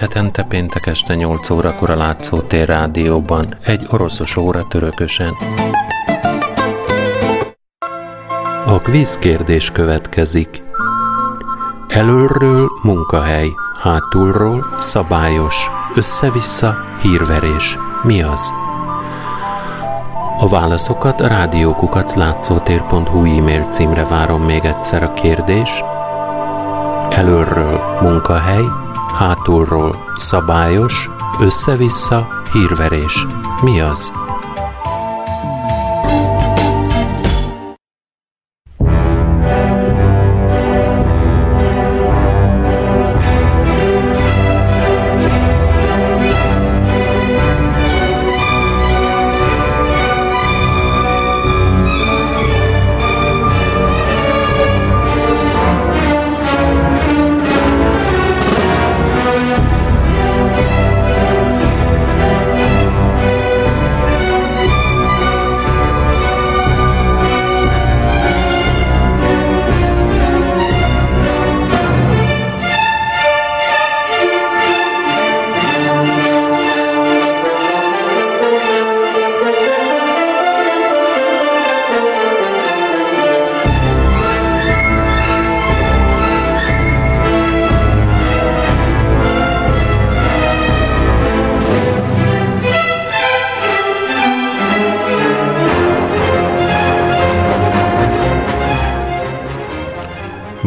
Hetente péntek este 8 órakor a Látszótér Rádióban, egy oroszos óra törökösen. A kvíz kérdés következik. Előről munkahely, hátulról szabályos, össze-vissza hírverés. Mi az? A válaszokat a radio@látszótér.hu e-mail címre várom. Még egyszer a kérdés. Előről munkahely, hátulról szabályos, össze-vissza hírverés. Mi az?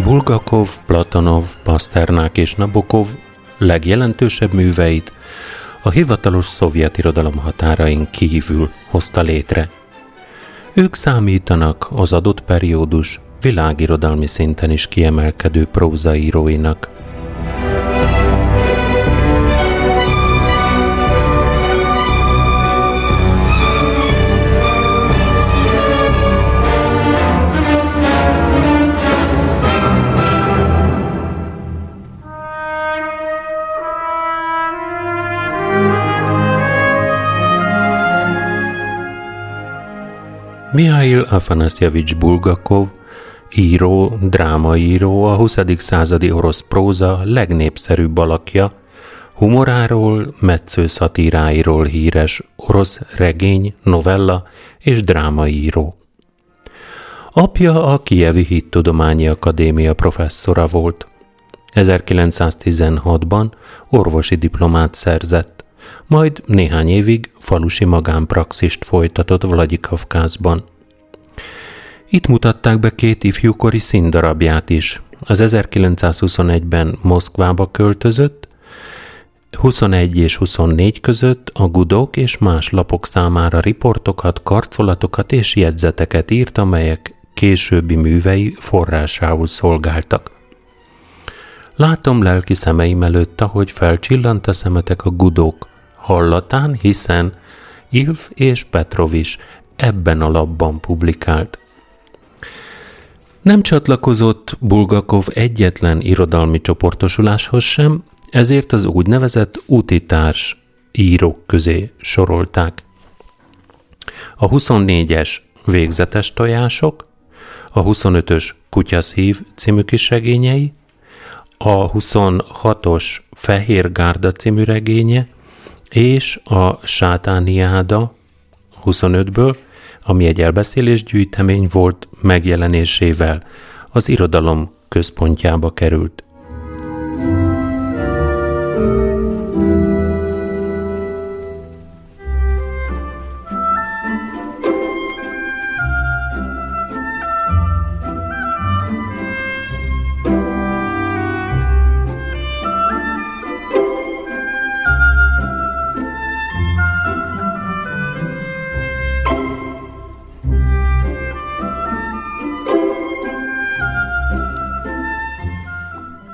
Bulgakov, Platonov, Paszternak és Nabokov legjelentősebb műveit a hivatalos szovjet irodalom határain kívül hozta létre. Ők számítanak az adott periódus világirodalmi szinten is kiemelkedő prózaíróinak. Mihail Afanasyevich Bulgakov, író, drámaíró, a 20. századi orosz próza legnépszerűbb alakja, humoráról, metsző szatíráiról híres orosz regény, novella és drámaíró. Apja a Kijevi Hittudományi Akadémia professzora volt. 1916-ban orvosi diplomát szerzett. Majd néhány évig falusi magánpraxist folytatott Vladikavkázban. Itt mutatták be két ifjúkori színdarabját is. Az 1921-ben Moszkvába költözött, 21 és 24 között a Gudok és más lapok számára riportokat, karcolatokat és jegyzeteket írt, amelyek későbbi művei forrásául szolgáltak. Látom lelki szemeim előtt, ahogy felcsillant a szemetek a Gudok hallatán, hiszen Ilf és Petrov is ebben a lapban publikált. Nem csatlakozott Bulgakov egyetlen irodalmi csoportosuláshoz sem, ezért az úgynevezett útitárs írók közé sorolták. A 24-es Végzetes tojások, a 25-ös Kutyaszív című kisregényei, a 26-os Fehér Gárda című regénye, és a Sátániáda 25-ből, ami egy elbeszélésgyűjtemény volt, megjelenésével az irodalom központjába került.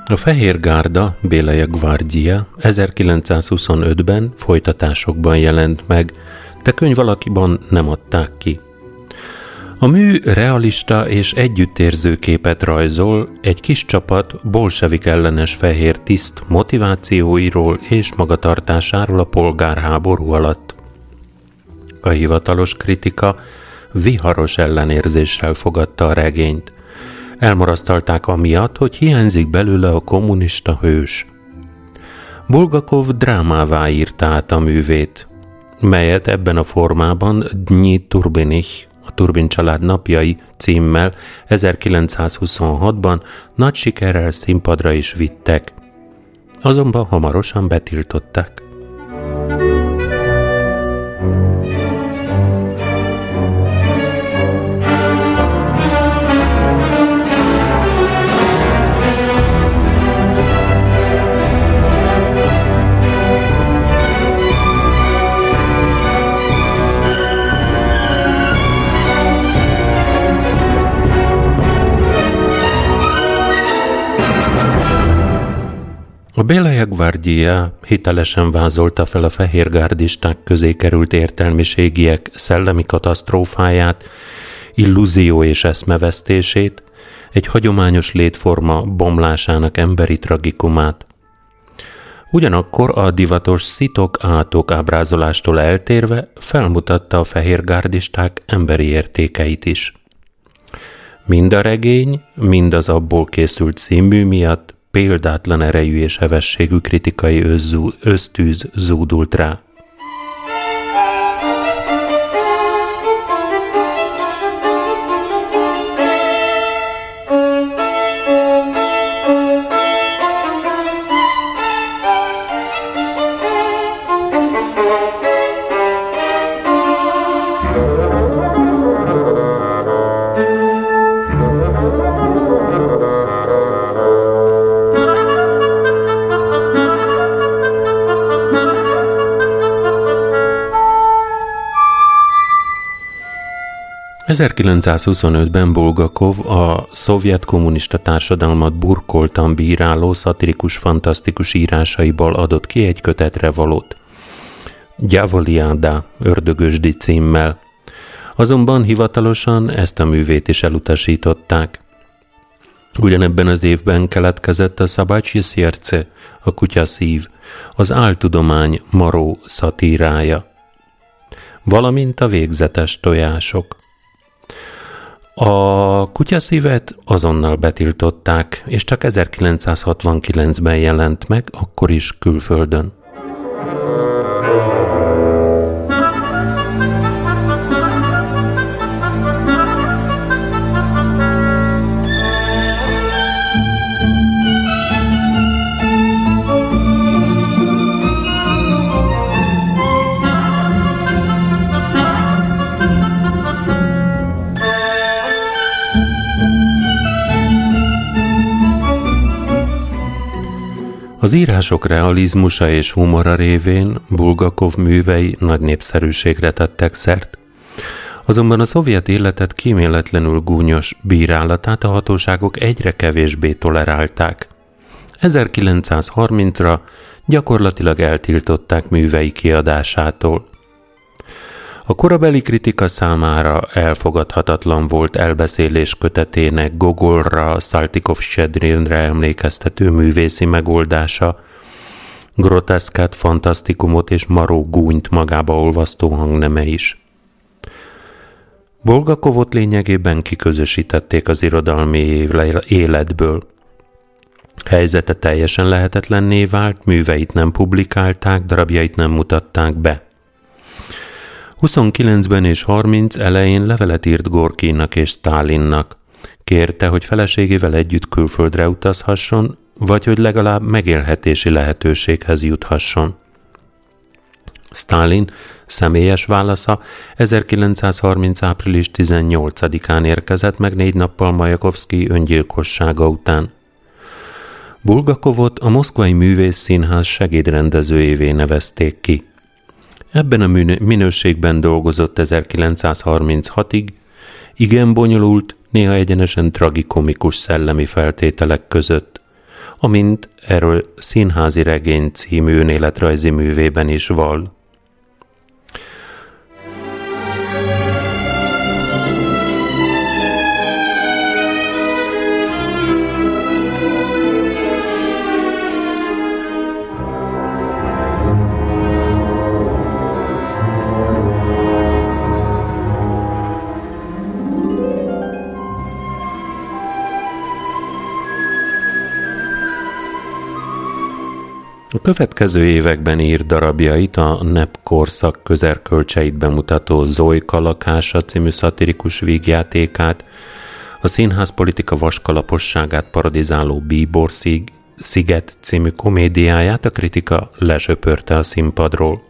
A Fehér Gárda, Belaya Gvardiya 1925-ben folytatásokban jelent meg, de könyvalakiban nem adták ki. A mű realista és együttérző képet rajzol egy kis csapat bolsevik ellenes fehér tiszt motivációiról és magatartásáról a polgárháború alatt. A hivatalos kritika viharos ellenérzéssel fogadta a regényt. Elmarasztalták amiatt, hogy hiányzik belőle a kommunista hős. Bulgakov drámává írta át a művét, melyet ebben a formában Dnyi Turbinich, a Turbin család napjai címmel 1926-ban nagy sikerrel színpadra is vittek. Azonban hamarosan betiltották. A Belaya Gvardiya hitelesen vázolta fel a fehérgárdisták közé került értelmiségiek szellemi katasztrófáját, illúzió és eszmevesztését, egy hagyományos létforma bomlásának emberi tragikumát. Ugyanakkor a divatos szitok-átok ábrázolástól eltérve felmutatta a fehérgárdisták emberi értékeit is. Mind a regény, mind az abból készült színmű miatt példátlan erejű és hevességű kritikai ösztűz zúdult rá. – 1925-ben Bulgakov a szovjet kommunista társadalmat burkoltan bíráló szatirikus-fantasztikus írásaiból adott ki egy kötetre valót. Gyávaliáda ördögösdi címmel. Azonban hivatalosan ezt a művét is elutasították. Ugyanebben az évben keletkezett a Szabácsyi Szérce, a kutyaszív, az áltudomány maró szatírája, valamint a végzetes tojások. A kutyaszívet azonnal betiltották, és csak 1969-ben jelent meg, akkor is külföldön. Az írások realizmusa és humora révén Bulgakov művei nagy népszerűségre tettek szert. Azonban a szovjet életet kíméletlenül gúnyos bírálatát a hatóságok egyre kevésbé tolerálták. 1930-ra gyakorlatilag eltiltották művei kiadásától. A korabeli kritika számára elfogadhatatlan volt elbeszélés kötetének Gogolra, Szaltikov-Sedrinre emlékeztető művészi megoldása, groteszkát, fantasztikumot és maró gúnyt magába olvasztó hangneme is. Bulgakovot lényegében kiközösítették az irodalmi életből. Helyzete teljesen lehetetlenné vált, műveit nem publikálták, darabjait nem mutatták be. 29-ben és 30 elején levelet írt Gorkinak és Sztálinnak. Kérte, hogy feleségével együtt külföldre utazhasson, vagy hogy legalább megélhetési lehetőséghez juthasson. Sztálin személyes válasza 1930. április 18-án érkezett meg 4 nappal Majakovszkij öngyilkossága után. Bulgakovot a Moszkvai Művészszínház segédrendezőjévé nevezték ki. Ebben a minőségben dolgozott 1936-ig, igen bonyolult, néha egyenesen tragikomikus szellemi feltételek között, amint erről Színházi regény című önéletrajzi művében is vall. A következő években írt darabjait a NEP korszak közerkölcseit bemutató Zoika lakása című szatirikus vígjátékát, a színházpolitika vaskalaposságát parodizáló Bíbor szig, Sziget című komédiáját a kritika lesöpörte a színpadról.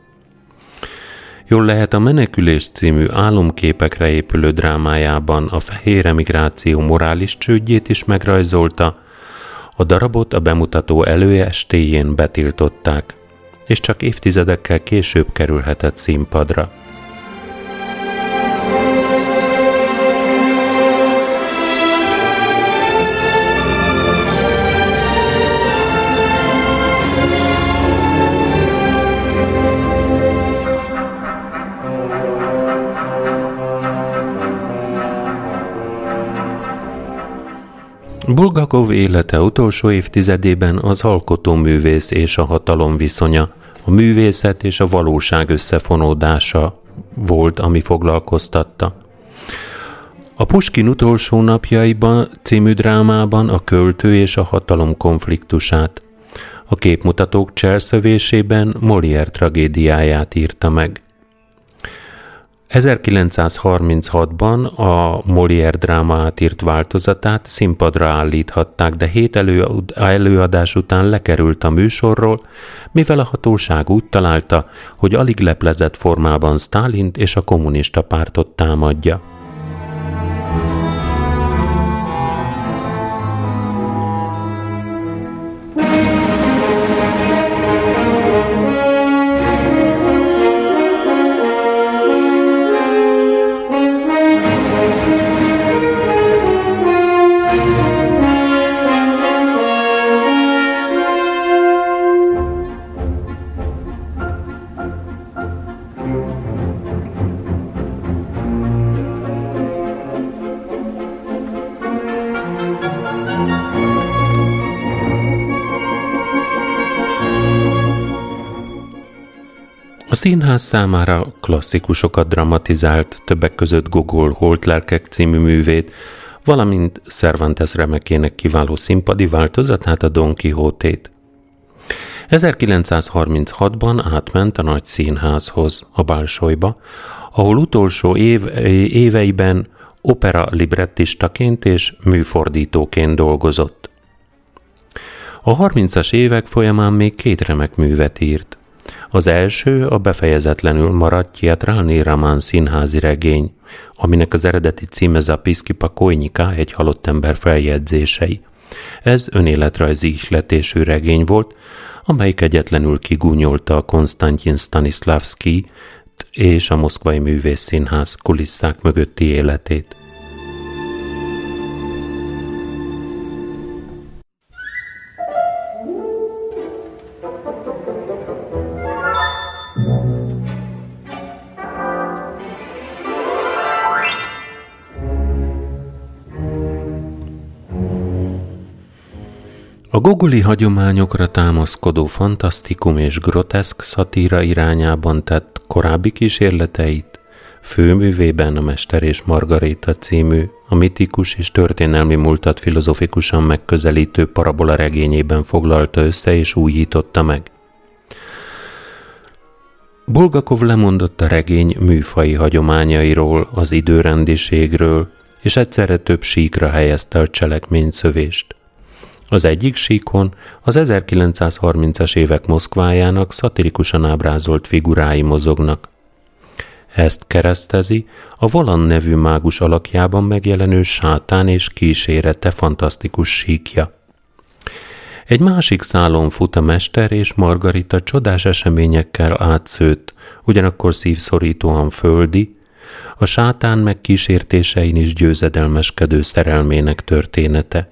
Jól lehet, a Menekülés című álomképekre épülő drámájában a fehér emigráció morális csődjét is megrajzolta, a darabot a bemutató előestéjén betiltották, és csak évtizedekkel később kerülhetett színpadra. Bulgakov élete utolsó évtizedében az alkotóművész és a hatalom viszonya, a művészet és a valóság összefonódása volt, ami foglalkoztatta. A Puskin utolsó napjaiban című drámában a költő és a hatalom konfliktusát, a képmutatók cselszövésében Molière tragédiáját írta meg. 1936-ban a Molière dráma átírt változatát színpadra állíthatták, de 7 előadás után lekerült a műsorról, mivel a hatóság úgy találta, hogy alig leplezett formában Sztálint és a kommunista pártot támadja. A színház számára klasszikusokat dramatizált, többek között Gogol Holtlelkek című művét, valamint Cervantes remekének kiváló színpadi változatát, a Don Quixote-t. 1936-ban átment a nagy színházhoz, a Bálsolyba, ahol utolsó éveiben opera librettistaként és műfordítóként dolgozott. A 30-as évek folyamán még 2 remek művet írt. Az első a befejezetlenül maradt Ráníramán színházi regény, aminek az eredeti címe Zapiszki Pakojnika, egy halott ember feljegyzései. Ez önéletrajzi ihletésű regény volt, amelyik egyetlenül kigúnyolta a Konstantin Stanislavszkijt és a Moszkvai Művészszínház kulisszák mögötti életét. A gogoli hagyományokra támaszkodó fantasztikum és groteszk szatíra irányában tett korábbi kísérleteit főművében a Mester és Margaréta című, a mitikus és történelmi múltat filozofikusan megközelítő parabola regényében foglalta össze és újította meg. Bulgakov lemondott a regény műfaji hagyományairól, az időrendiségről, és egyszerre több síkra helyezte a cselekményszövést. Az egyik síkon az 1930-as évek Moszkvájának szatirikusan ábrázolt figurái mozognak. Ezt keresztezi a Voland nevű mágus alakjában megjelenő sátán és kísérete fantasztikus síkja. Egy másik szálon fut a Mester és Margarita csodás eseményekkel átszőtt, ugyanakkor szívszorítóan földi, a sátán meg kísértésein is győzedelmeskedő szerelmének története.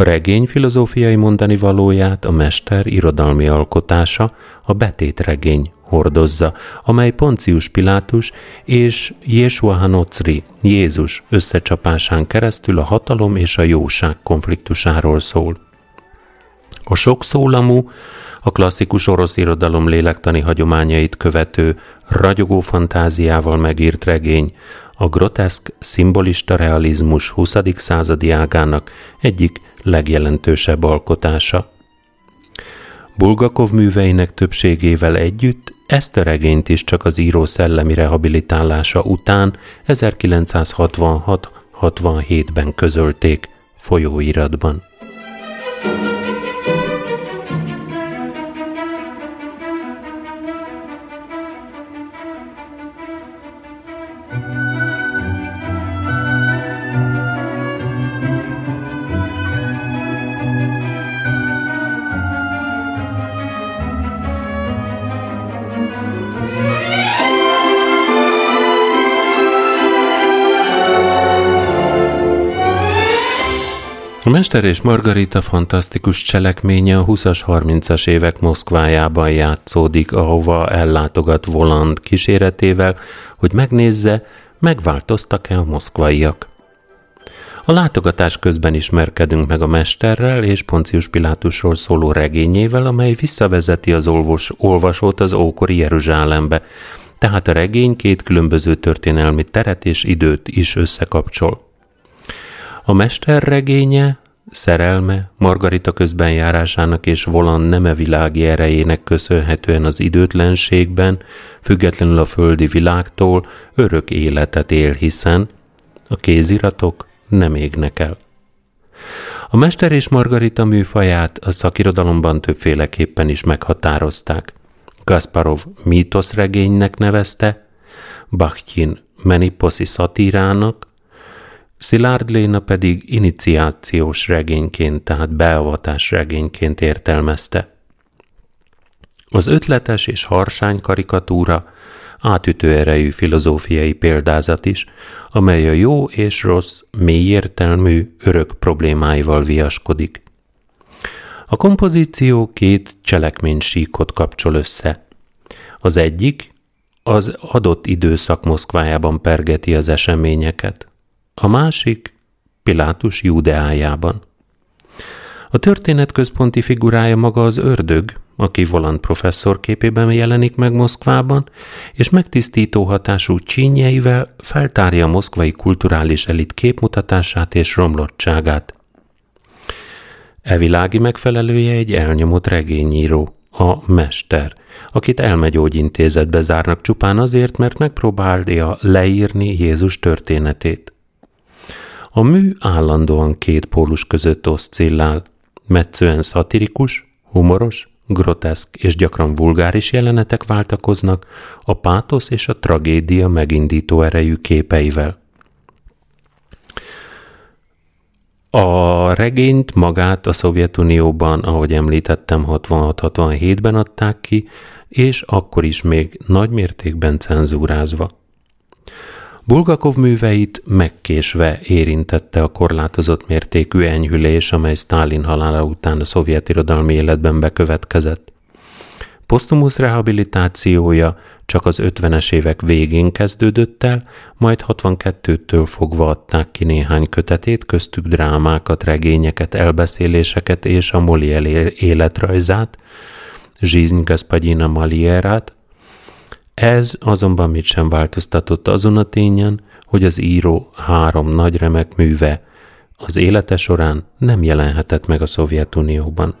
A regény filozófiai mondanivalóját a Mester irodalmi alkotása, a betétregény hordozza, amely Poncius Pilátus és Jesuá ha-Nocri, Jézus összecsapásán keresztül a hatalom és a jóság konfliktusáról szól. A sokszólamú, a klasszikus orosz irodalom lélektani hagyományait követő, ragyogó fantáziával megírt regény, a groteszk, szimbolista realizmus 20. századi ágának egyik legjelentősebb alkotása. Bulgakov műveinek többségével együtt ezt a regényt is csak az író szellemi rehabilitálása után 1966-67-ben közölték folyóiratban. A Mester és Margaréta fantasztikus cselekménye a 20-30-as évek Moszkvájában játszódik, ahova ellátogat Voland kíséretével, hogy megnézze, megváltoztak-e a moszkvaiak. A látogatás közben ismerkedünk meg a mesterrel és Poncius Pilátusról szóló regényével, amely visszavezeti az olvasót az ókori Jeruzsálembe, tehát a regény két különböző történelmi teret és időt is összekapcsol. A mester regénye, szerelme, Margarita közbenjárásának és Voland neme világi erejének köszönhetően az időtlenségben, függetlenül a földi világtól örök életet él, hiszen a kéziratok nem égnek el. A Mester és Margarita műfaját a szakirodalomban többféleképpen is meghatározták. Kasparov mítoszregénynek nevezte, Bakhtin meniposzi szatírának, Szilárd Léna pedig iniciációs regényként, tehát beavatás regényként értelmezte. Az ötletes és harsány karikatúra átütő erejű filozófiai példázat is, amely a jó és rossz, mélyértelmű, örök problémáival viaskodik. A kompozíció két cselekménysíkot kapcsol össze. Az egyik az adott időszak Moszkvájában pergeti az eseményeket. A másik Pilátus Júdeájában. A történet központi figurája maga az ördög, aki Voland professzor képében jelenik meg Moszkvában, és megtisztító hatású csínjeivel feltárja a moszkvai kulturális elit képmutatását és romlottságát. E világi megfelelője egy elnyomott regényíró, a mester, akit elmegyógyintézetbe zárnak csupán azért, mert megpróbálja leírni Jézus történetét. A mű állandóan két pólus között oszcillál, metszően szatirikus, humoros, groteszk és gyakran vulgáris jelenetek váltakoznak a pátosz és a tragédia megindító erejű képeivel. A regényt magát a Szovjetunióban, ahogy említettem, 66-67-ben adták ki, és akkor is még nagymértékben cenzúrázva. Bulgakov műveit megkésve érintette a korlátozott mértékű enyhülés, amely Sztálin halála után a szovjet irodalmi életben bekövetkezett. Posztumusz rehabilitációja csak az 50-es évek végén kezdődött el, majd 62-től fogva adták ki néhány kötetét, köztük drámákat, regényeket, elbeszéléseket és a Molière életrajzát, Жизнь господина Molière-át. Ez azonban mit sem változtatott azon a tényen, hogy az író három nagy remek műve az élete során nem jelenhetett meg a Szovjetunióban.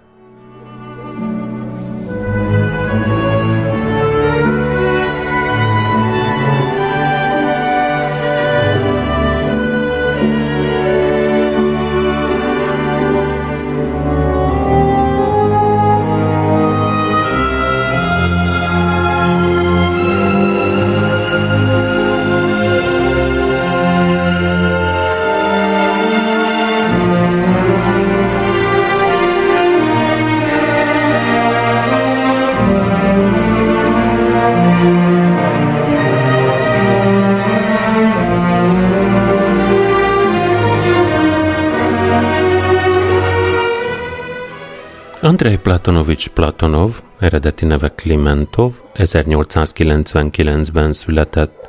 Andrei Platonovics Platonov, eredeti neve Klimentov, 1899-ben született.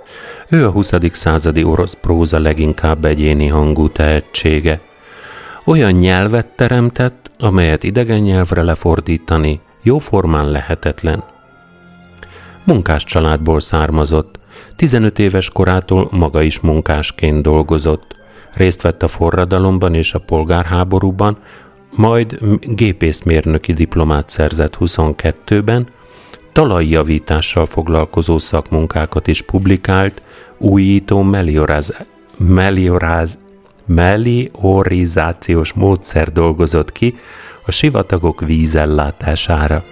Ő a 20. századi orosz próza leginkább egyéni hangú tehetsége. Olyan nyelvet teremtett, amelyet idegen nyelvre lefordítani jóformán lehetetlen. Munkás családból származott, 15 éves korától maga is munkásként dolgozott. Részt vett a forradalomban és a polgárháborúban, majd gépészmérnöki diplomát szerzett 22-ben, talajjavítással foglalkozó szakmunkákat is publikált, újító meliorizációs módszer dolgozott ki a sivatagok vízellátására.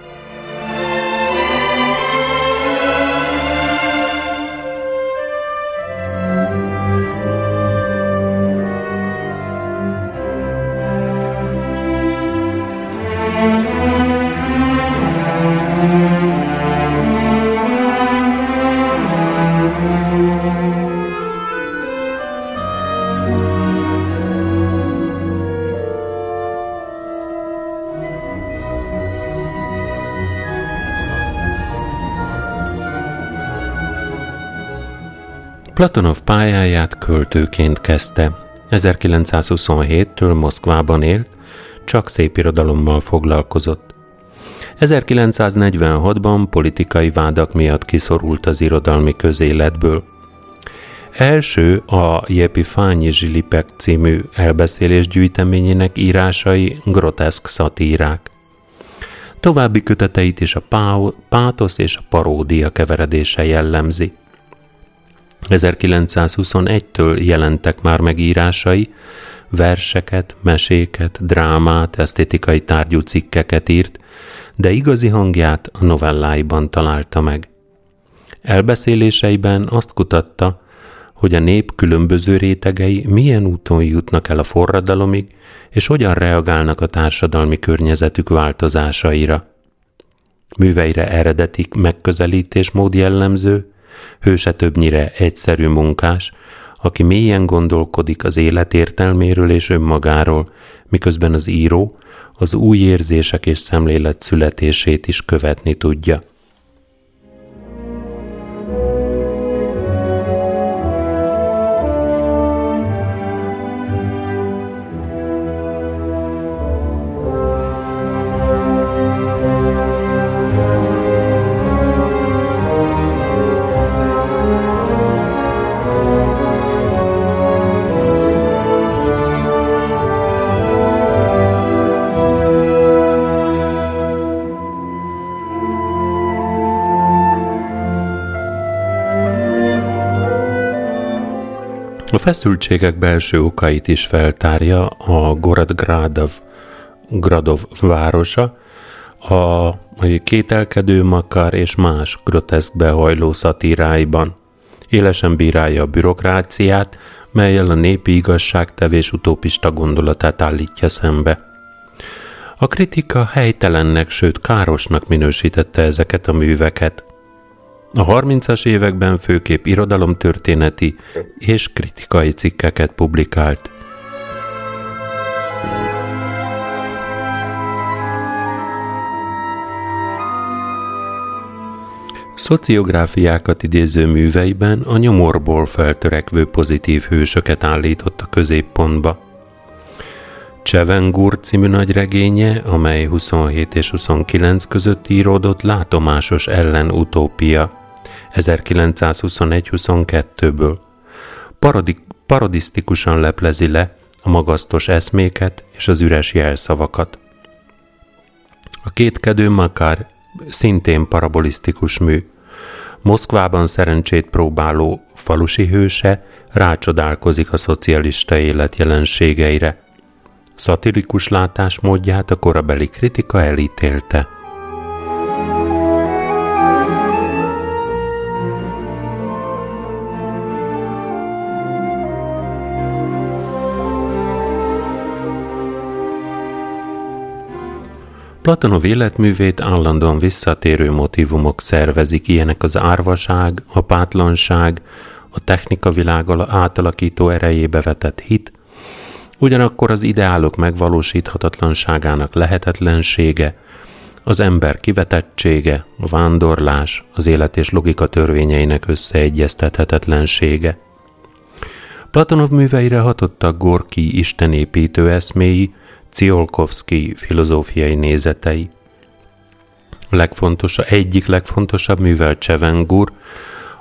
Platonov pályáját költőként kezdte. 1927-től Moszkvában élt, csak szépirodalommal foglalkozott. 1946-ban politikai vádak miatt kiszorult az irodalmi közéletből. Első a Jepifányi Zsilipek című elbeszélésgyűjteményének írásai groteszk szatírák. További köteteit is a pátosz és a paródia keveredése jellemzi. 1921-től jelentek már meg írásai, verseket, meséket, drámát, esztétikai tárgyú cikkeket írt, de igazi hangját a novelláiban találta meg. Elbeszéléseiben azt kutatta, hogy a nép különböző rétegei milyen úton jutnak el a forradalomig, és hogyan reagálnak a társadalmi környezetük változásaira. Műveire eredeti megközelítésmód jellemző, hőse többnyire egyszerű munkás, aki mélyen gondolkodik az élet értelméről és önmagáról, miközben az író az új érzések és szemlélet születését is követni tudja. A feszültségek belső okait is feltárja a Gorodgradov városa, a kételkedő Makar és más groteszk behajló szatíráiban. Élesen bírálja a bürokráciát, mellyel a népi igazságtevés utópista gondolatát állítja szembe. A kritika helytelennek, sőt károsnak minősítette ezeket a műveket. A 30-as években főképp irodalomtörténeti és kritikai cikkeket publikált. Szociográfiákat idéző műveiben a nyomorból feltörekvő pozitív hősöket állított a középpontba. Csevengur című nagyregénye, amely 27 és 29 között íródott, látomásos ellenutópia 1921-22-ből. Parodisztikusan leplezi le a magasztos eszméket és az üres jelszavakat. A kétkedő Makár szintén parabolisztikus mű. Moszkvában szerencsét próbáló falusi hőse rácsodálkozik a szocialista élet jelenségeire. Szatirikus látásmódját a korabeli kritika elítélte. Platonov életművét állandóan visszatérő motívumok szervezik, ilyenek az árvaság, a pátlanság, a technika világ átalakító erejébe vetett hit, ugyanakkor az ideálok megvalósíthatatlanságának lehetetlensége, az ember kivetettsége, a vándorlás, az élet és logika törvényeinek összeegyeztethetetlensége. Platonov műveire hatottak Gorki istenépítő eszméi, Tsiolkovszky filozófiai nézetei. Egyik legfontosabb művel Csevengur,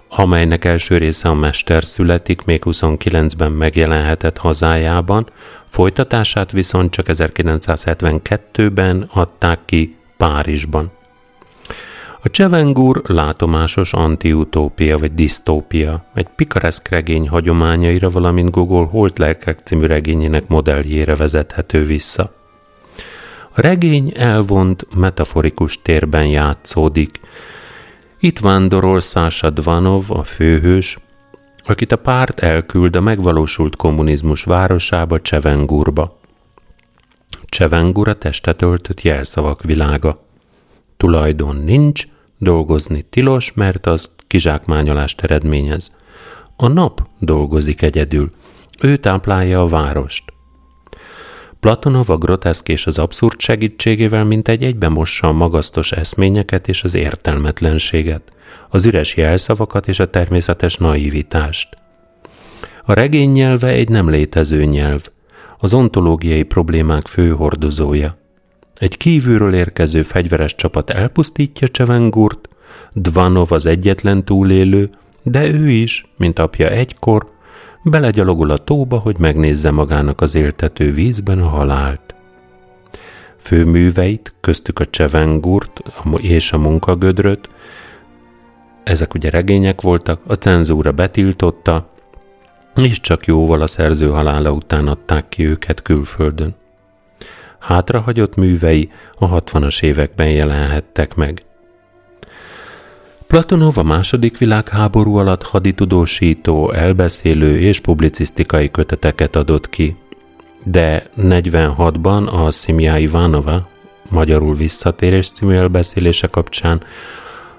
amelynek első része a Mester születik még 29-ben megjelenhetett hazájában, folytatását viszont csak 1972-ben adták ki Párizsban. A Csevengur látomásos antiutópia vagy disztópia, egy pikareszk regény hagyományaira, valamint Gogol Holt lelkek című regényének modelljére vezethető vissza. A regény elvont, metaforikus térben játszódik. Itt vándorol Szása Dvanov, a főhős, akit a párt elküld a megvalósult kommunizmus városába, Csevengurba. Csevengur a testet öltött jelszavak világa. Tulajdon nincs, dolgozni tilos, mert az kizsákmányolást eredményez. A nap dolgozik egyedül, ő táplálja a várost. Platonov a groteszk és az abszurd segítségével mintegy egybe mossa a magasztos eszményeket és az értelmetlenséget, az üres jelszavakat és a természetes naivitást. A regény nyelve egy nem létező nyelv, az ontológiai problémák fő hordozója. Egy kívülről érkező fegyveres csapat elpusztítja Csevengurt, Dvanov az egyetlen túlélő, de ő is, mint apja egykor, belegyalogol a tóba, hogy megnézze magának az éltető vízben a halált. Főműveit, köztük a Csevengurt és a Munkagödröt, ezek ugye regények voltak, a cenzúra betiltotta, és csak jóval a szerző halála után adták ki őket külföldön. Hátrahagyott művei a 60-as években jelenhettek meg. Platonov a II. Világháború alatt haditudósító, elbeszélő és publicisztikai köteteket adott ki, de 46-ban a Szimja Ivanova, magyarul visszatérés című elbeszélése kapcsán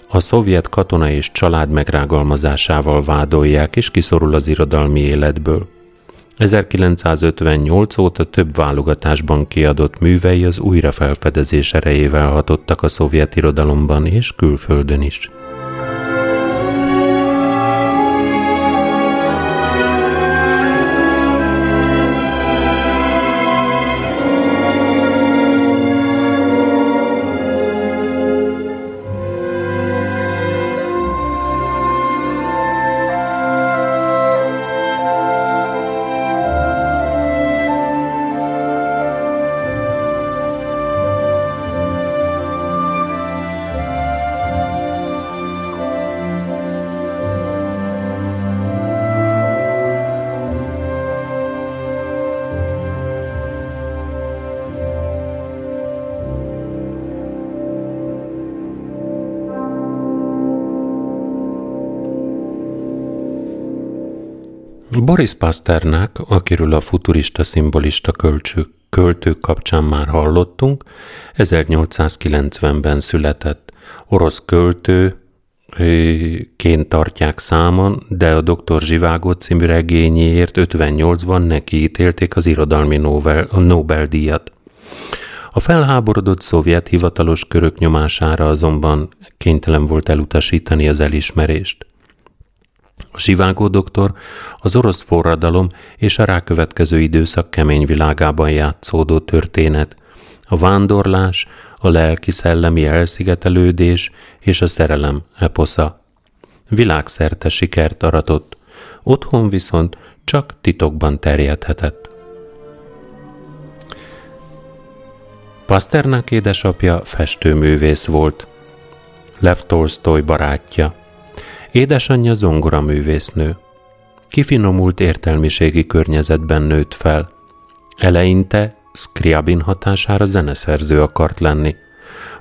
a szovjet katona és család megrágalmazásával vádolják, és kiszorul az irodalmi életből. 1958 óta több válogatásban kiadott művei az újrafelfedezés erejével hatottak a szovjet irodalomban és külföldön is. Boris Paszternak, akiről a futurista szimbolista költők kapcsán már hallottunk, 1890-ben született. Orosz költőként tartják számon, de a Dr. Zsivágó című regényéért 58-ban neki ítélték az irodalmi Nobel-díjat. A felháborodott szovjet hivatalos körök nyomására azonban kénytelen volt elutasítani az elismerést. A Zsivágó doktor az orosz forradalom és a rákövetkező időszak kemény világában játszódó történet, a vándorlás, a lelki-szellemi elszigetelődés és a szerelem eposza. Világszerte sikert aratott, otthon viszont csak titokban terjedhetett. Paszternak édesapja festőművész volt, Lev Tolsztoj barátja. Édesanyja zongoraművésznő. Kifinomult értelmiségi környezetben nőtt fel. Eleinte Szkriabin hatására zeneszerző akart lenni,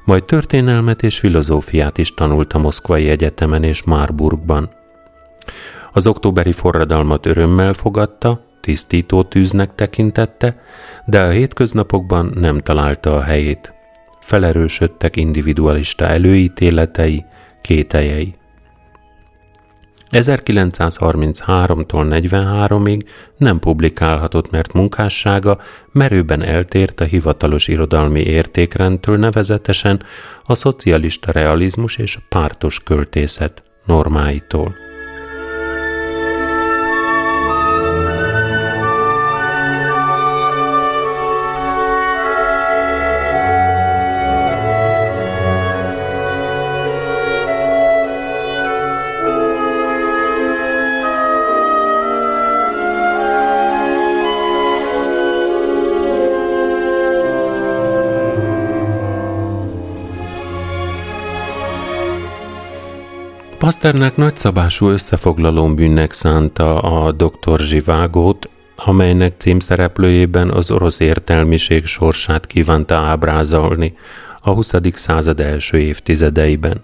majd történelmet és filozófiát is tanult a Moszkvai Egyetemen és Marburgban. Az októberi forradalmat örömmel fogadta, tisztító tűznek tekintette, de a hétköznapokban nem találta a helyét. Felerősödtek individualista előítéletei, kételyei. 1933-tól 43-ig nem publikálhatott, mert munkássága merőben eltért a hivatalos irodalmi értékrendtől, nevezetesen a szocialista realizmus és a pártos költészet normáitól. Paszternak nagyszabású összefoglalón bűnnek szánta a doktor Zsivágót, amelynek címszereplőjében az orosz értelmiség sorsát kívánta ábrázolni a 20. század első évtizedeiben.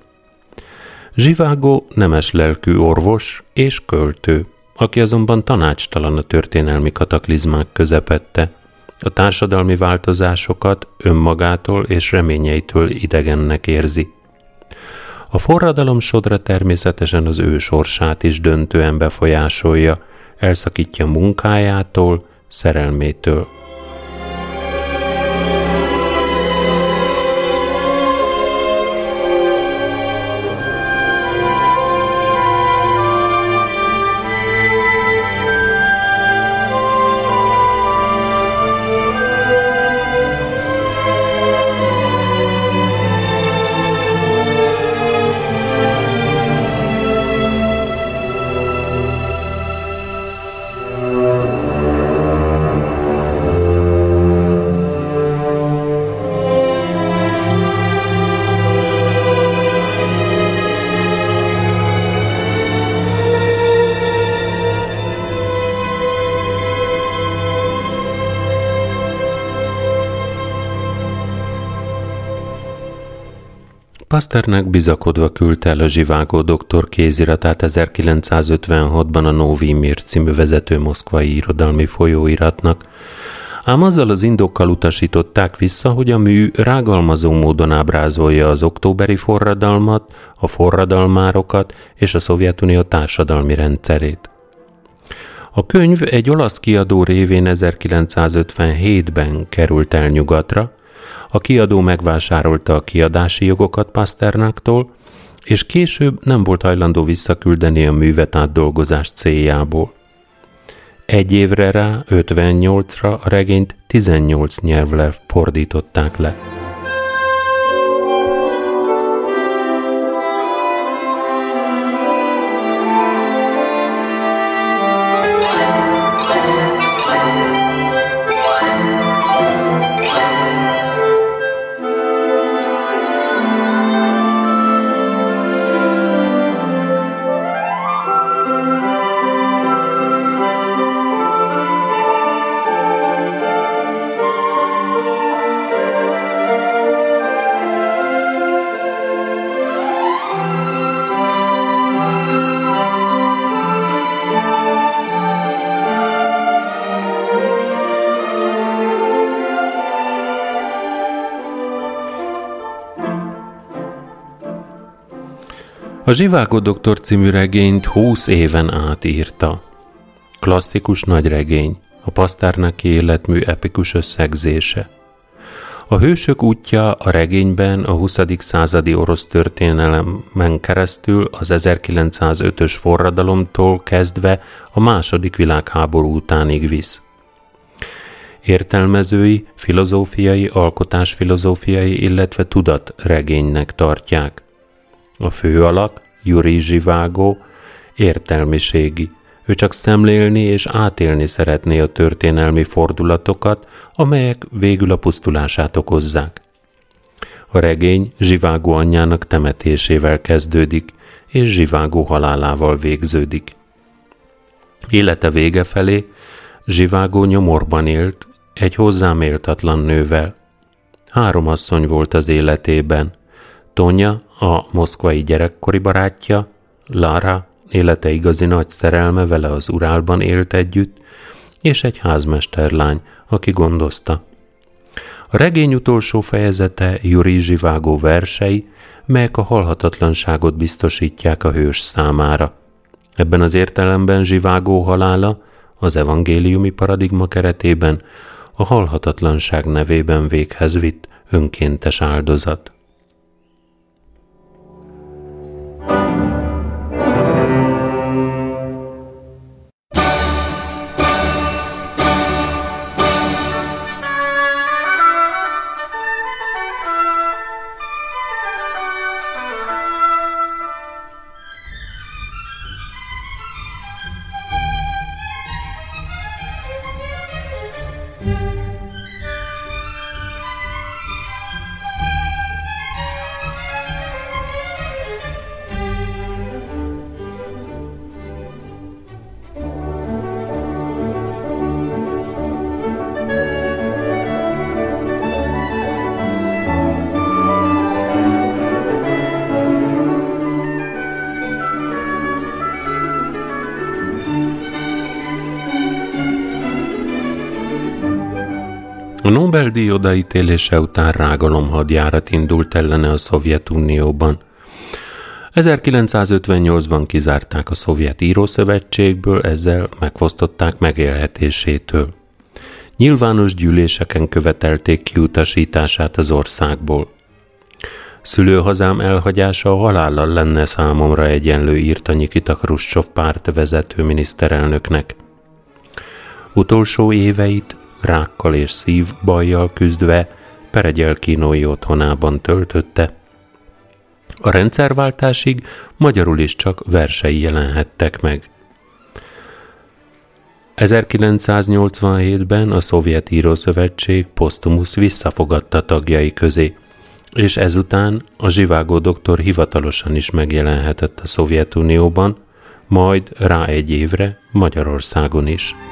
Zsivágó nemes lelkű orvos és költő, aki azonban tanácstalan a történelmi kataklizmák közepette, a társadalmi változásokat önmagától és reményeitől idegennek érzi. A forradalom sodra természetesen az ő sorsát is döntően befolyásolja, elszakítja munkájától, szerelmétől. Paszternak bizakodva küldte el a Zsivágó doktor kéziratát 1956-ban a Novimir című vezető moszkvai irodalmi folyóiratnak, ám azzal az indokkal utasították vissza, hogy a mű rágalmazó módon ábrázolja az októberi forradalmat, a forradalmárokat és a Szovjetunió társadalmi rendszerét. A könyv egy olasz kiadó révén 1957-ben került el nyugatra. A kiadó megvásárolta a kiadási jogokat Paszternaktól, és később nem volt hajlandó visszaküldeni a művet átdolgozás céljából. Egy évre rá, 58-ra a regényt 18 nyelvre fordították le. A Zsivágó doktor című regényt 20 éven át írta. Klasszikus nagy regény, a Paszternak életmű epikus összegzése. A hősök útja a regényben a 20. századi orosz történelemen keresztül az 1905-ös forradalomtól kezdve a II. Világháború utánig visz. Értelmezői, filozófiai, alkotásfilozófiai, illetve tudatregénynek tartják. A főalak, Juri Zsivágó, értelmiségi. Ő csak szemlélni és átélni szeretné a történelmi fordulatokat, amelyek végül a pusztulását okozzák. A regény Zsivágó anyjának temetésével kezdődik, és Zsivágó halálával végződik. Élete vége felé Zsivágó nyomorban élt, egy hozzá méltatlan nővel. 3 asszony volt az életében. Tonya, a moszkvai gyerekkori barátja, Lara, élete igazi nagy szerelme, vele az Urálban élt együtt, és egy házmesterlány, aki gondozta. A regény utolsó fejezete Juri Zsivágó versei, melyek a halhatatlanságot biztosítják a hős számára. Ebben az értelemben Zsivágó halála az evangéliumi paradigma keretében a halhatatlanság nevében véghez vitt önkéntes áldozat. A Nobel-díj odaítélése után rágalomhadjárat indult ellene a Szovjetunióban. 1958-ban kizárták a Szovjet Írószövetségből, ezzel megfosztották megélhetésétől. Nyilvános gyűléseken követelték kiutasítását az országból. Szülőhazám elhagyása a halállal lenne számomra egyenlő, írta Nyikita Hruscsov pártvezető miniszterelnöknek. Utolsó éveit rákkal és szívbajjal küzdve peregyelkínói otthonában töltötte. A rendszerváltásig magyarul is csak versei jelenhettek meg. 1987-ben a Szovjet Írószövetség posztumusz visszafogadta tagjai közé, és ezután a Zsivágó doktor hivatalosan is megjelenhetett a Szovjetunióban, majd rá egy évre Magyarországon is. –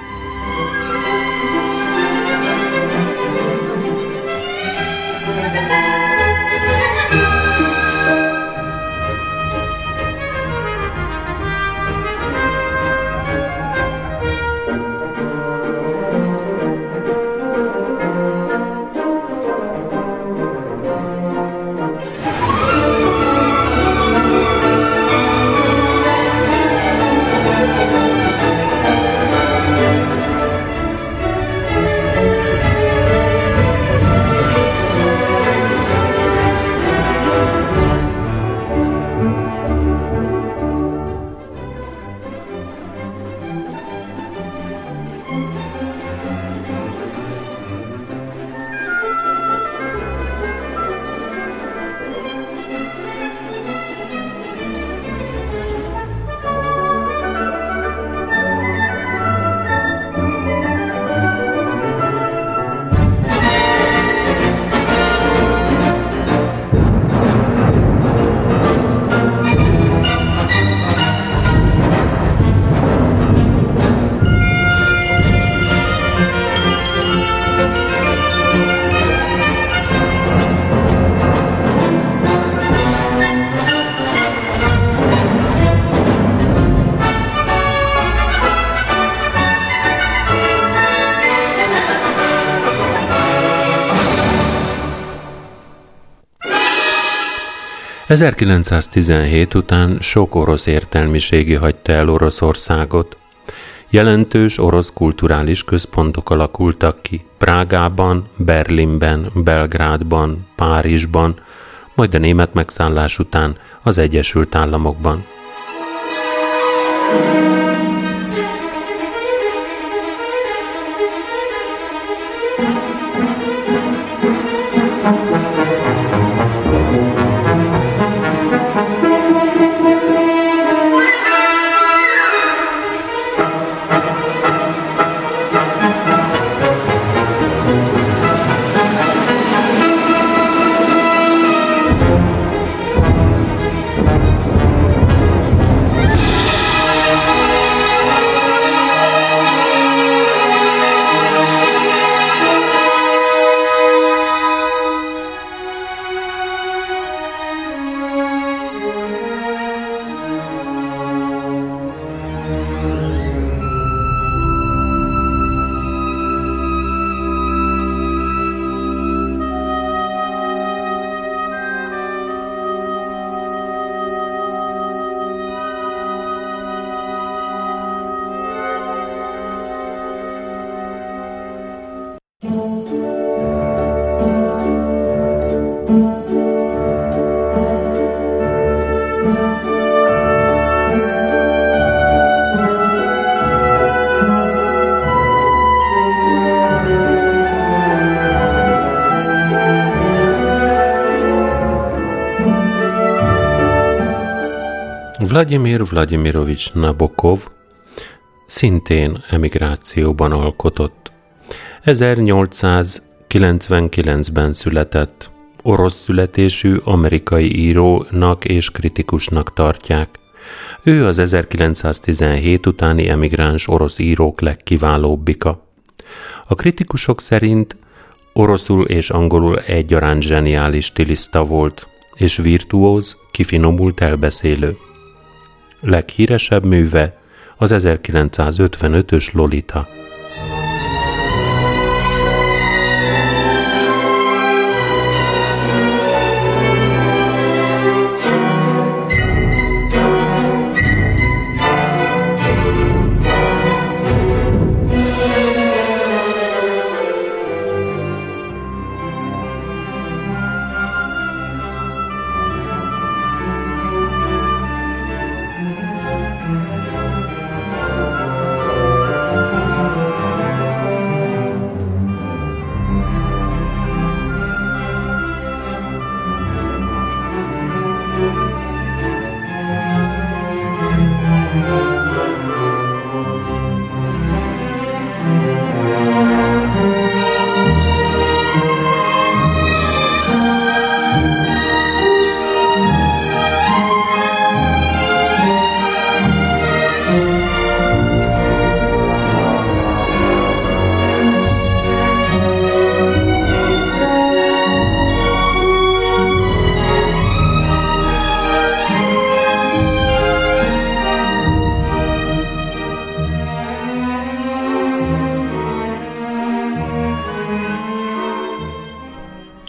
1917 után sok orosz értelmiségi hagyta el Oroszországot. Jelentős orosz kulturális központok alakultak ki Prágában, Berlinben, Belgrádban, Párizsban, majd a német megszállás után az Egyesült Államokban. Vladimir Vladimirovich Nabokov szintén emigrációban alkotott. 1899-ben született. Orosz születésű amerikai írónak és kritikusnak tartják. Ő az 1917 utáni emigráns orosz írók legkiválóbbika. A kritikusok szerint oroszul és angolul egyaránt zseniális stiliszta volt, és virtuóz, kifinomult elbeszélő. Leghíresebb műve az 1955-ös Lolita.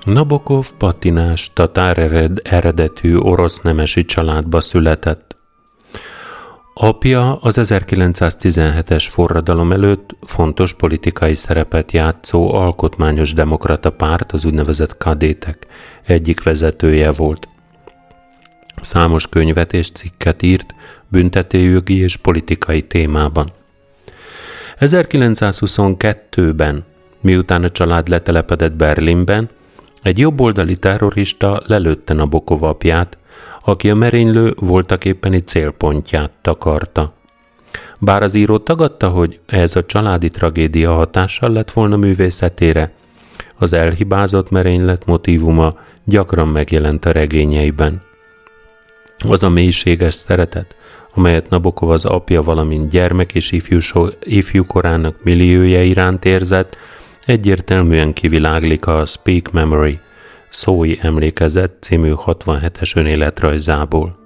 Nabokov patinás, tatár eredetű orosz nemesi családba született. Apja az 1917-es forradalom előtt fontos politikai szerepet játszó alkotmányos demokrata párt, az úgynevezett kadétek egyik vezetője volt. Számos könyvet és cikket írt büntetőjogi és politikai témában. 1922-ben, miután a család letelepedett Berlinben, egy jobboldali terrorista lelőtte Nabokov apját, aki a merénylő voltaképpeni célpontját takarta. Bár az író tagadta, hogy ez a családi tragédia hatással lett volna művészetére, az elhibázott merénylet motívuma gyakran megjelent a regényeiben. Az a mélységes szeretet, amelyet Nabokov az apja, valamint gyermek és ifjúkorának milliója iránt érzett, egyértelműen kiviláglik a Speak Memory, Szói emlékezet című 67-es önéletrajzából.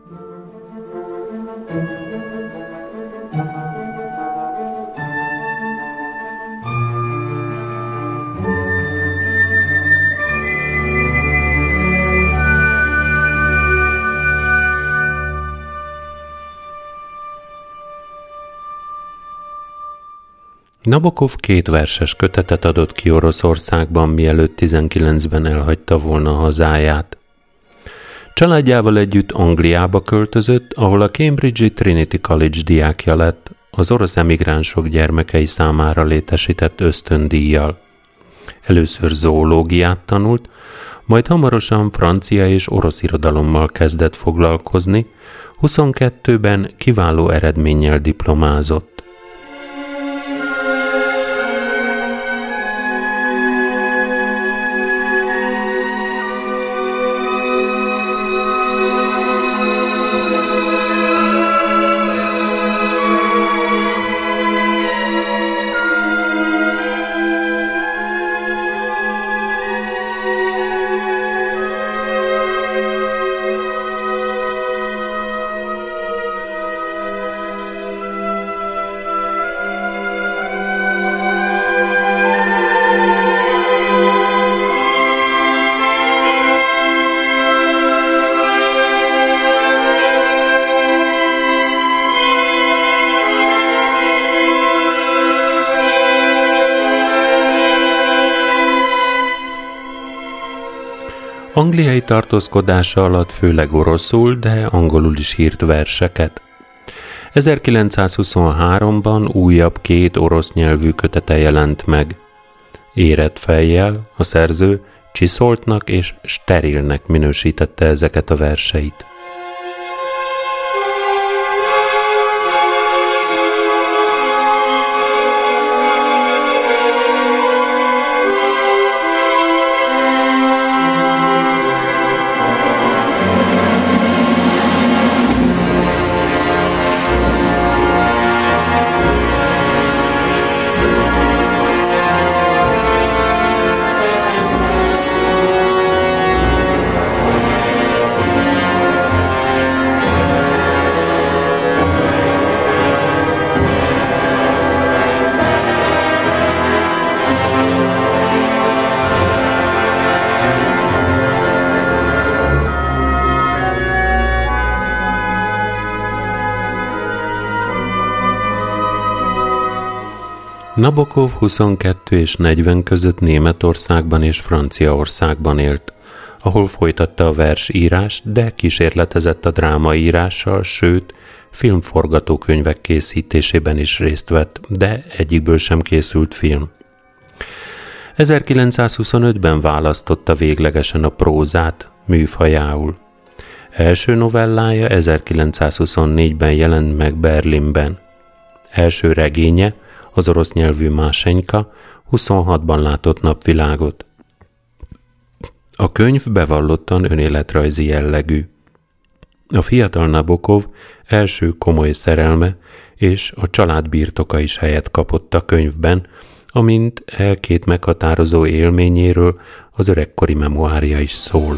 Nabokov két verses kötetet adott ki Oroszországban, mielőtt 19-ben elhagyta volna hazáját. Családjával együtt Angliába költözött, ahol a Cambridge-i Trinity College diákja lett, az orosz emigránsok gyermekei számára létesített ösztöndíjjal. Először zoológiát tanult, majd hamarosan francia és orosz irodalommal kezdett foglalkozni, 22-ben kiváló eredménnyel diplomázott. Angliai tartózkodása alatt főleg oroszul, de angolul is írt verseket. 1923-ban újabb két orosz nyelvű kötete jelent meg. Érett fejjel a szerző csiszoltnak és sterilnek minősítette ezeket a verseit. Nabokov 22 és 40 között Németországban és Franciaországban élt, ahol folytatta a versírást, de kísérletezett a drámaírással, sőt, filmforgatókönyvek készítésében is részt vett, de egyikből sem készült film. 1925-ben választotta véglegesen a prózát műfajául. Első novellája 1924-ben jelent meg Berlinben. Első regénye, az orosz nyelvű Másenyka 26-ban látott napvilágot. A könyv bevallottan önéletrajzi jellegű. A fiatal Nabokov első komoly szerelme és a család birtoka is helyet kapott a könyvben, amint e két meghatározó élményéről az öregkori memoárja is szól.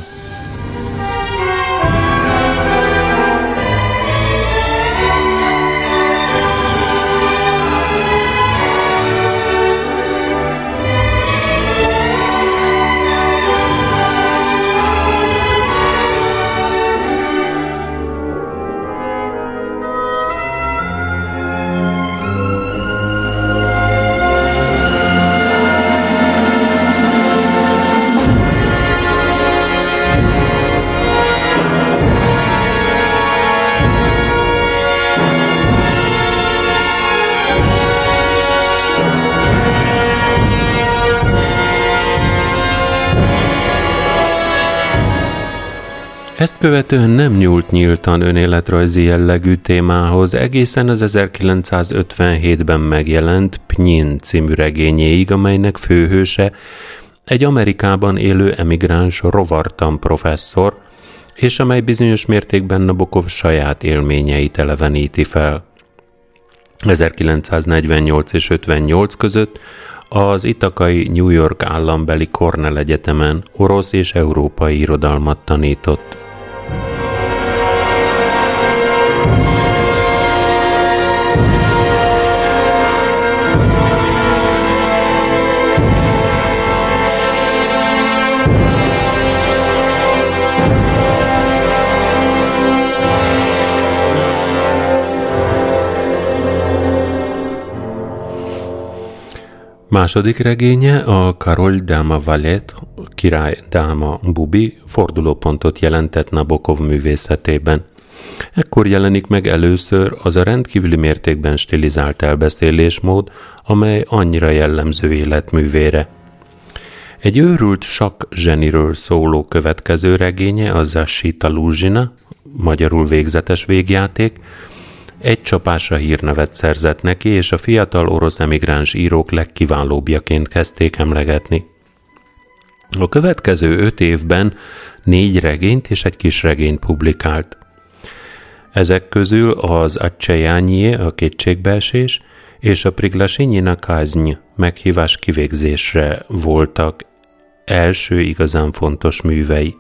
Ezt követően nem nyúlt nyíltan önéletrajzi jellegű témához egészen az 1957-ben megjelent Pnyin című regényéig, amelynek főhőse egy Amerikában élő emigráns rovartan professzor, és amely bizonyos mértékben Nabokov saját élményeit eleveníti fel. 1948 és 58 között az itakai New York állambeli Cornell Egyetemen orosz és európai irodalmat tanított. Második regénye, a Karolj dáma valet, király dáma bubi fordulópontot jelentett Nabokov művészetében. Ekkor jelenik meg először az a rendkívüli mértékben stilizált elbeszélésmód, amely annyira jellemző életművére. Egy őrült sakk-zseniről szóló következő regénye, az a Sita Luzsina, magyarul végzetes végjáték, egy csapásra hírnevet szerzett neki, és a fiatal orosz emigráns írók legkiválóbbjaként kezdték emlegetni. A következő 5 évben 4 regényt és egy kis regényt publikált. Ezek közül az Acsejányé, a kétségbeesés, és a Priglashinyina Kazny, meghívás kivégzésre voltak első igazán fontos művei.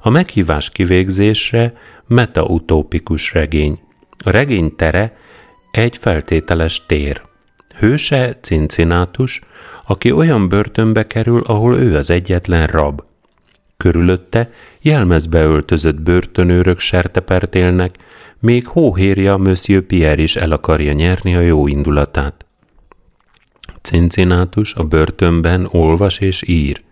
A meghívás kivégzésre metautópikus regény. A regény tere egy feltételes tér. Hőse Cincinátus, aki olyan börtönbe kerül, ahol ő az egyetlen rab. Körülötte jelmezbe öltözött börtönőrök sertepertélnek, még hóhérja Monsieur Pierre is el akarja nyerni a jó indulatát. Cincinátus a börtönben olvas és ír.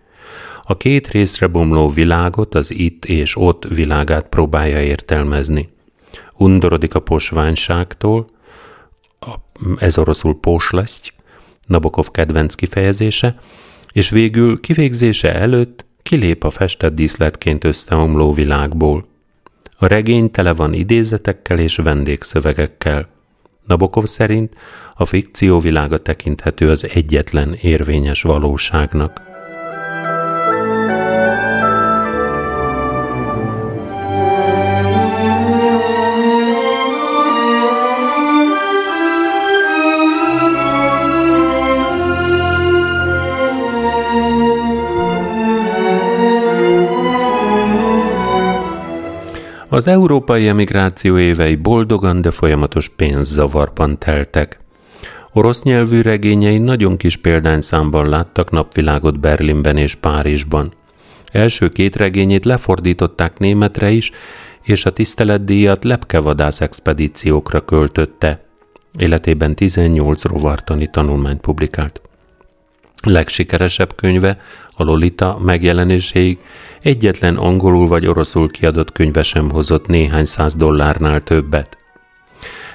A 2 részre bomló világot, az itt és ott világát próbálja értelmezni. Undorodik a posványságtól, ez oroszul pósleszty, Nabokov kedvenc kifejezése, és végül kivégzése előtt kilép a festett díszletként összeomló világból. A regény tele van idézetekkel és vendégszövegekkel. Nabokov szerint a fikció világa tekinthető az egyetlen érvényes valóságnak. Az európai emigráció évei boldogan, de folyamatos pénzzavarban teltek. Orosz nyelvű regényei nagyon kis példányszámban láttak napvilágot Berlinben és Párizsban. Első 2 regényét lefordították németre is, és a tiszteletdíjat lepkevadász expedíciókra költötte. Életében 18 rovartani tanulmányt publikált. Legsikeresebb könyve, a Lolita megjelenéséig egyetlen angolul vagy oroszul kiadott könyve sem hozott néhány száz dollárnál többet.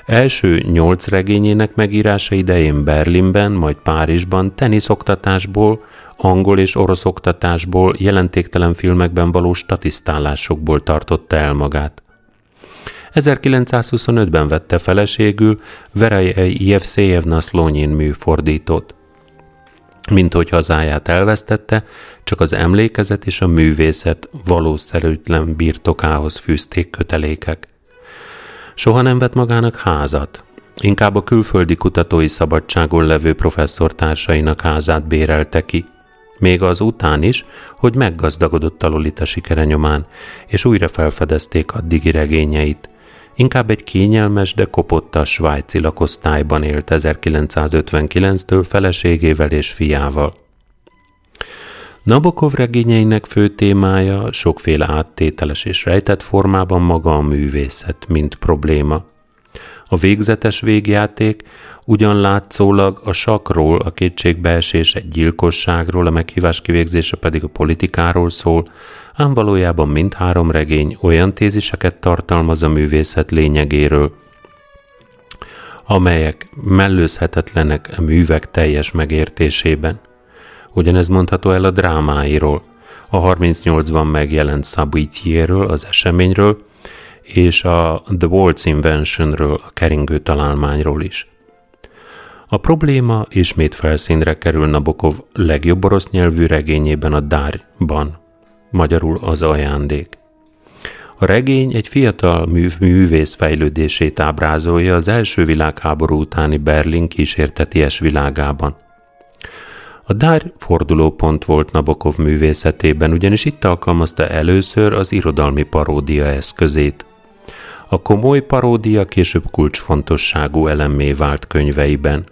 Első 8 regényének megírása idején Berlinben, majd Párizsban teniszoktatásból, angol és orosz oktatásból, jelentéktelen filmekben való statisztálásokból tartotta el magát. 1925-ben vette feleségül Veraja Jevszejevna Szlonyin műfordítót. Mint hogy hazáját elvesztette, csak az emlékezet és a művészet valószerűtlen birtokához fűzték kötelékek. Soha nem vett magának házat, inkább a külföldi kutatói szabadságon levő professzortársainak házát bérelte ki. Még az után is, hogy meggazdagodott a Lolita sikere nyomán, és újra felfedezték addigi regényeit. Inkább egy kényelmes, de kopott a svájci lakosztályban élt 1959-től feleségével és fiával. Nabokov regényeinek fő témája sokféle áttételes és rejtett formában maga a művészet, mint probléma. A végzetes végjáték ugyan látszólag a sakról, a kétségbeesés egy gyilkosságról, a meghívás kivégzése pedig a politikáról szól, ám valójában mindhárom regény olyan téziseket tartalmaz a művészet lényegéről, amelyek mellőzhetetlenek a művek teljes megértésében. Ugyanez mondható el a drámáiról. a 38-ban megjelent Szabítjéről, az eseményről, és a The Waltz Inventionről, a keringő találmányról is. A probléma ismét felszínre kerül Nabokov legjobb orosz nyelvű regényében, a Dárban, magyarul az ajándék. A regény egy fiatal művész fejlődését ábrázolja az első világháború utáni Berlin kísérteties világában. A Dár fordulópont volt Nabokov művészetében, ugyanis itt alkalmazta először az irodalmi paródia eszközét. A komoly paródia később kulcsfontosságú elemmé vált könyveiben.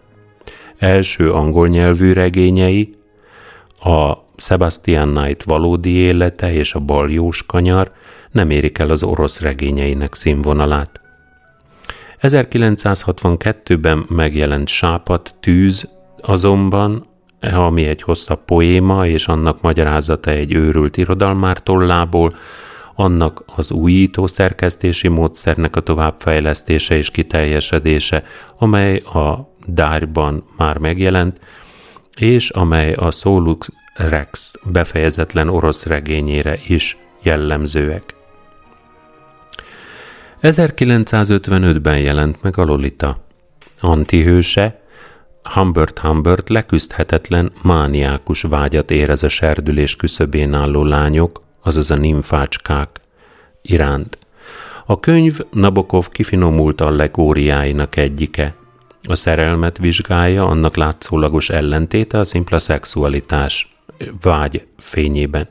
Első angol nyelvű regényei, a Sebastian Knight valódi élete és a baljós kanyar nem érik el az orosz regényeinek színvonalát. 1962-ben megjelent Sápat tűz azonban, ami egy hosszabb poéma és annak magyarázata egy őrült irodalmár tollából, annak az újító szerkesztési módszernek a továbbfejlesztése és kiteljesedése, amely a Dárban már megjelent, és amely a Solux Rex befejezetlen orosz regényére is jellemzőek. 1955-ben jelent meg a Lolita. Antihőse, Humbert leküzdhetetlen, mániákus vágyat érez a serdülés küszöbén álló lányok, azaz a nimfácskák iránt. A könyv Nabokov kifinomult allegóriáinak egyike. A szerelmet vizsgálja, annak látszólagos ellentéte a szimpla szexualitás vágy fényében.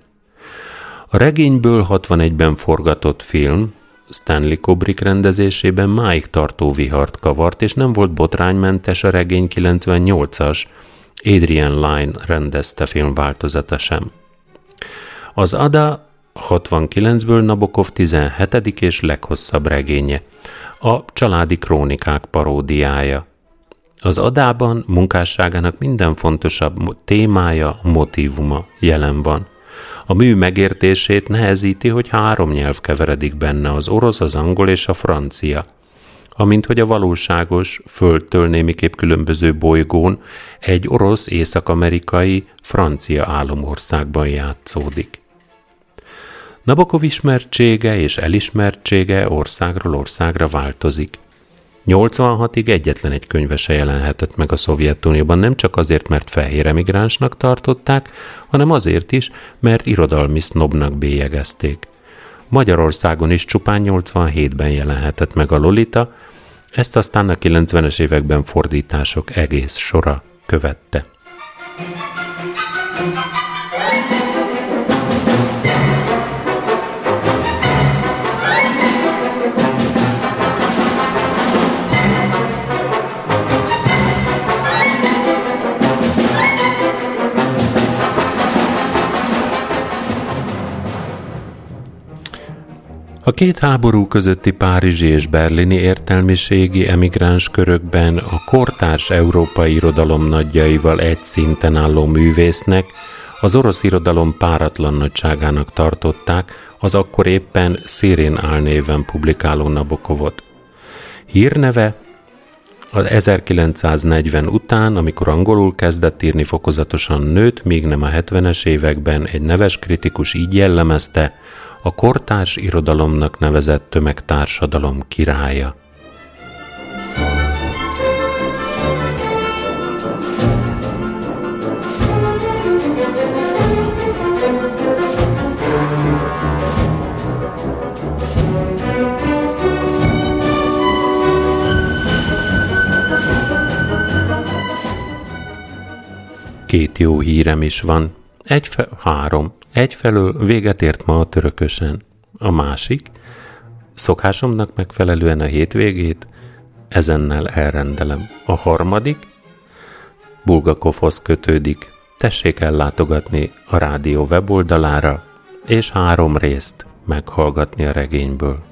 A regényből 61-ben forgatott film Stanley Kubrick rendezésében máig tartó vihart kavart, és nem volt botránymentes a regény 98-as, Adrian Lyne rendezte filmváltozata sem. Az Ada 69-ből Nabokov 17. és leghosszabb regénye, a családi krónikák paródiája. Az Adában munkásságának minden fontosabb témája, motívuma jelen van. A mű megértését nehezíti, hogy három nyelv keveredik benne, az orosz, az angol és a francia. Amint hogy a valóságos, földtől némiképp különböző bolygón egy orosz, észak-amerikai, francia államországban játszódik. Nabokov ismertsége és elismertsége országról országra változik. 86-ig egyetlen egy könyve se jelenhetett meg a Szovjetunióban, nem csak azért, mert fehér emigránsnak tartották, hanem azért is, mert irodalmi sznobnak bélyegezték. Magyarországon is csupán 87-ben jelenhetett meg a Lolita, ezt aztán a 90-es években fordítások egész sora követte. A két háború közötti párizsi és berlini értelmiségi emigráns körökben a kortárs európai irodalom nagyjaival egy szinten álló művésznek, az orosz irodalom páratlan nagyságának tartották az akkor éppen Szirin álnéven publikáló Nabokovot. Hírneve az 1940 után, amikor angolul kezdett írni, fokozatosan nőtt, míg nem a 70-es években egy neves kritikus így jellemezte: a kortárs irodalomnak nevezett tömegtársadalom királya. Két jó hírem is van. Egyfelől véget ért ma a Törökösen, a másik, szokásomnak megfelelően a hétvégét ezennel elrendelem. A harmadik Bulgakovhoz kötődik, tessék ellátogatni a rádió weboldalára, és 3 részt meghallgatni a regényből.